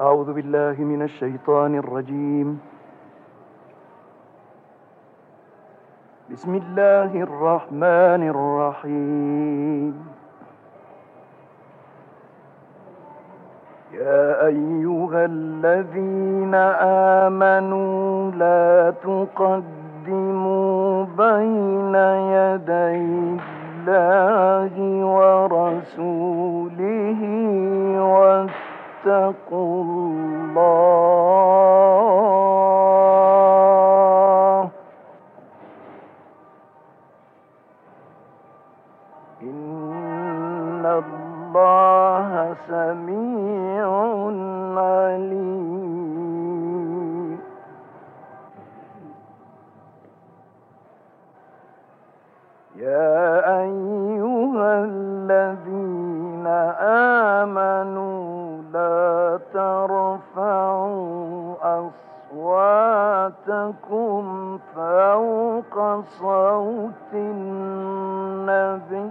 أعوذ بالله من الشيطان الرجيم. بسم الله الرحمن الرحيم. يا أيها الذين آمنوا لا تقدموا بين يدي الله ورسوله واتقوا الله إن الله سميع عليم. يا أيها الذين آمنوا لا ترفعوا أصواتكم فوق صوت النبي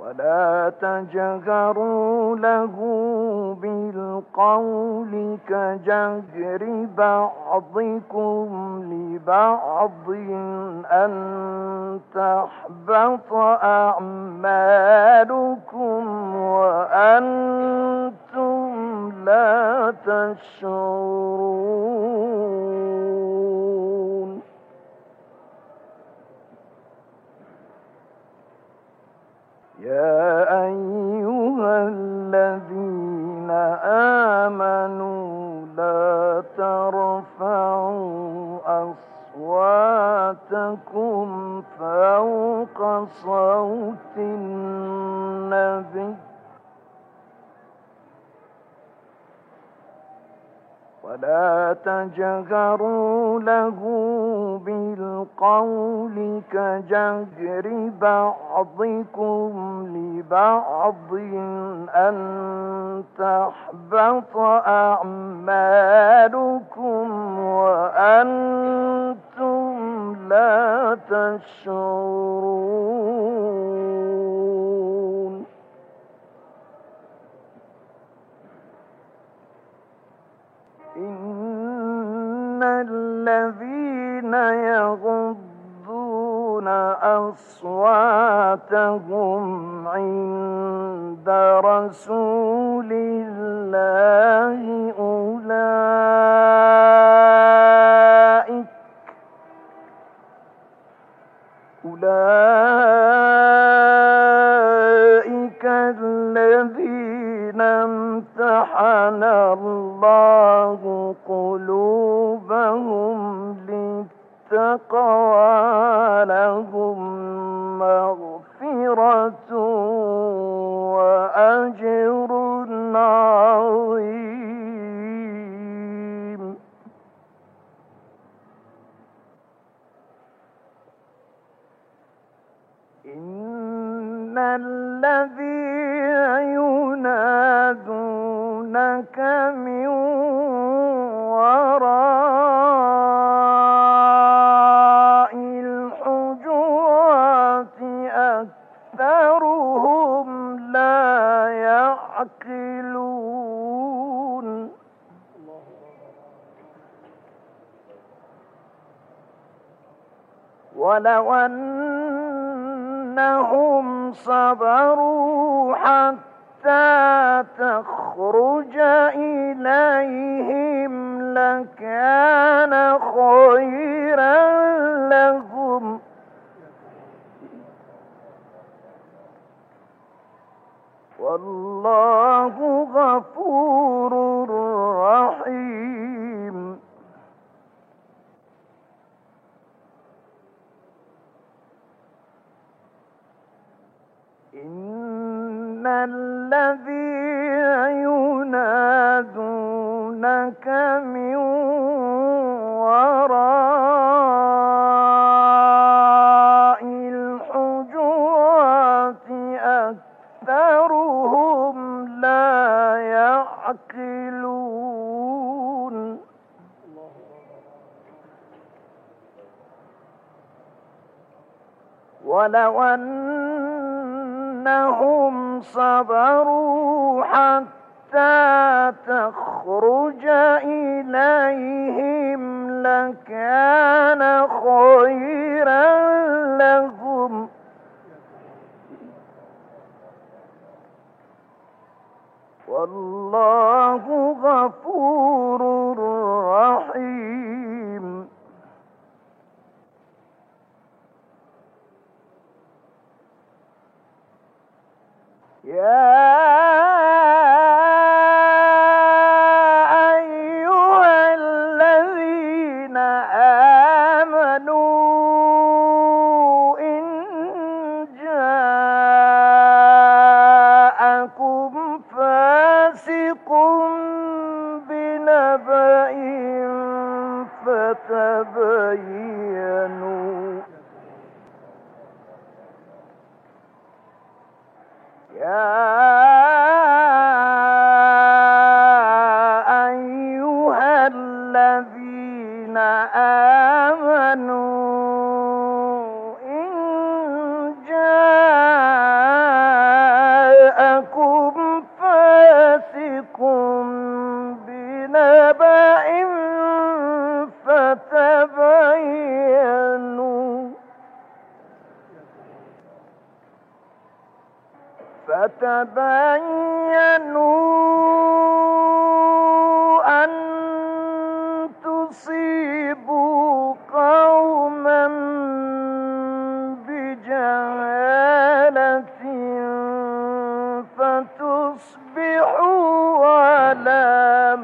ولا تجهروا له بالقول كجهر بعضكم لبعض أن تحبط أعمالكم وأنتم لا تشعرون. يا أيها الذين آمنوا لا ترفعوا أصواتكم فوق صوت النبي ولا تجهروا له بالقول كجهر بعضكم لبعض أن تحبط أعمالكم وأنتم لا تشعرون. إن الذين يغضون أصواتهم عند رسول الله أولئك الذين امتحن الله قلوبهم للتقوى لهم مغفرة وأجر عظيم. إن الذين ينادونك من وراء الحجرات أكثرهم لا يعقلون. ولو أنهم صبروا حتى تخرج إليهم لكان خيرا لهم والله غفور رحيم. إن الذين ينادونك من وراء الحجرات أكثرهم لا يعقلون. ولو أن أنهم صبروا حتى تخرج إليهم لكان خيرا لهم والله غفور رحيم. فتبينوا أن تصيبوا قوما بجهالة فتصبحوا على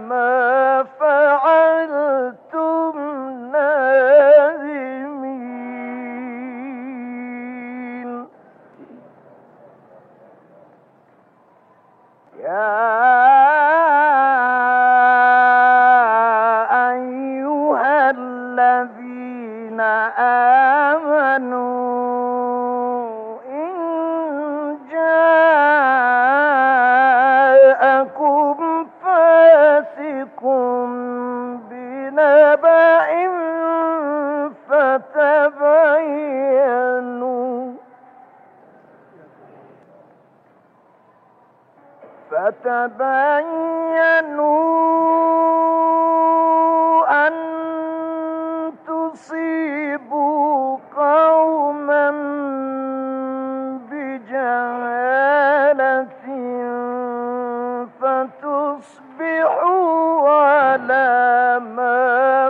ما فعلتم نادمين. فتبينوا أن تصيبوا قوما بجهالة فتصبحوا على ما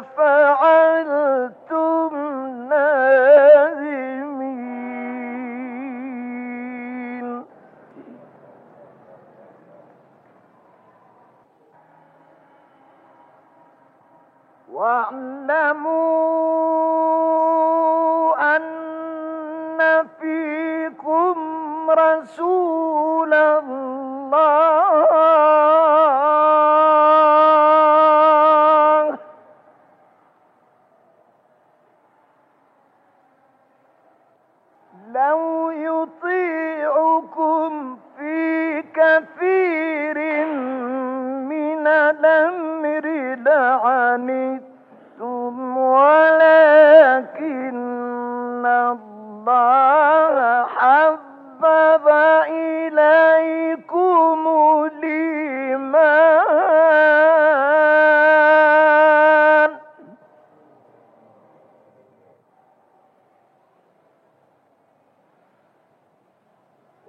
فعلتم نادمين. واعلموا أن فيكم رسول الله لو يطيعكم في كثير من الأمر لعنتم ولكن الله حبب إليكم الإيمان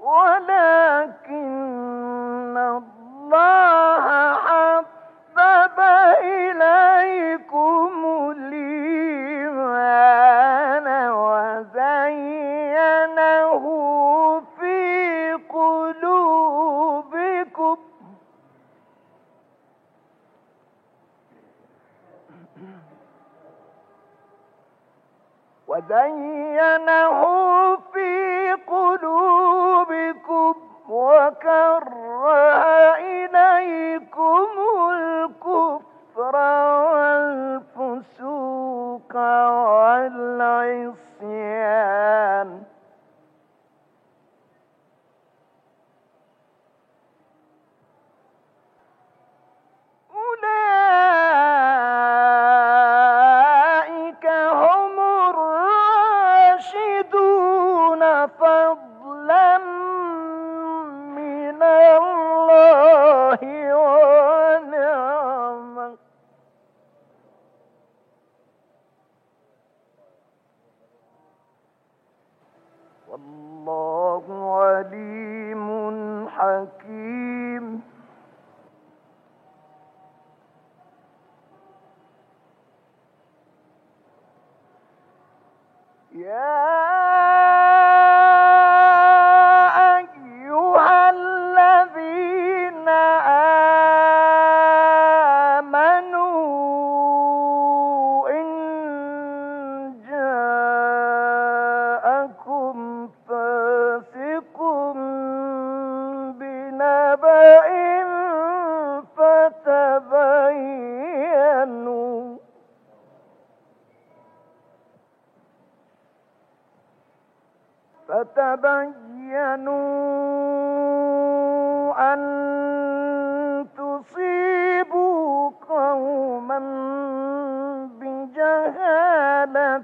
ولكن الله حبب إليكم الإيمان وزينه في قلوبكم وكره إليكم الكفر والفسوق والعصيان أولئك هم الراشدون فضلا حكيم فتبينوا أن تصيبوا قوما بجهالة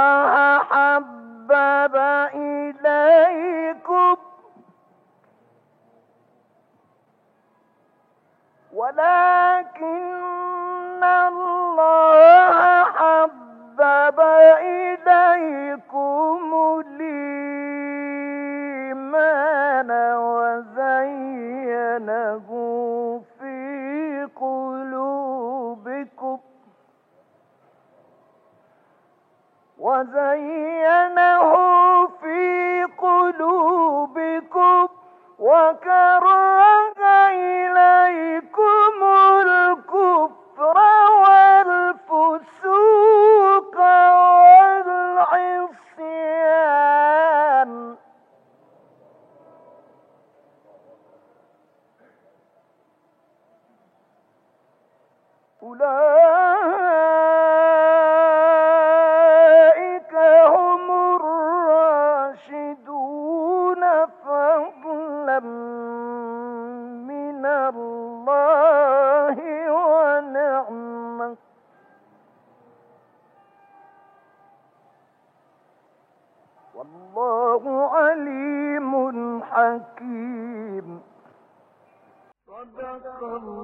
حبب إليكم الإيمان وزينه في قلوبكم وكره إليكم الكفر والفسوق والعصيان أولئك هم الراشدون فضلا من الله ونعمة والله عليم حكيم. صدق الله.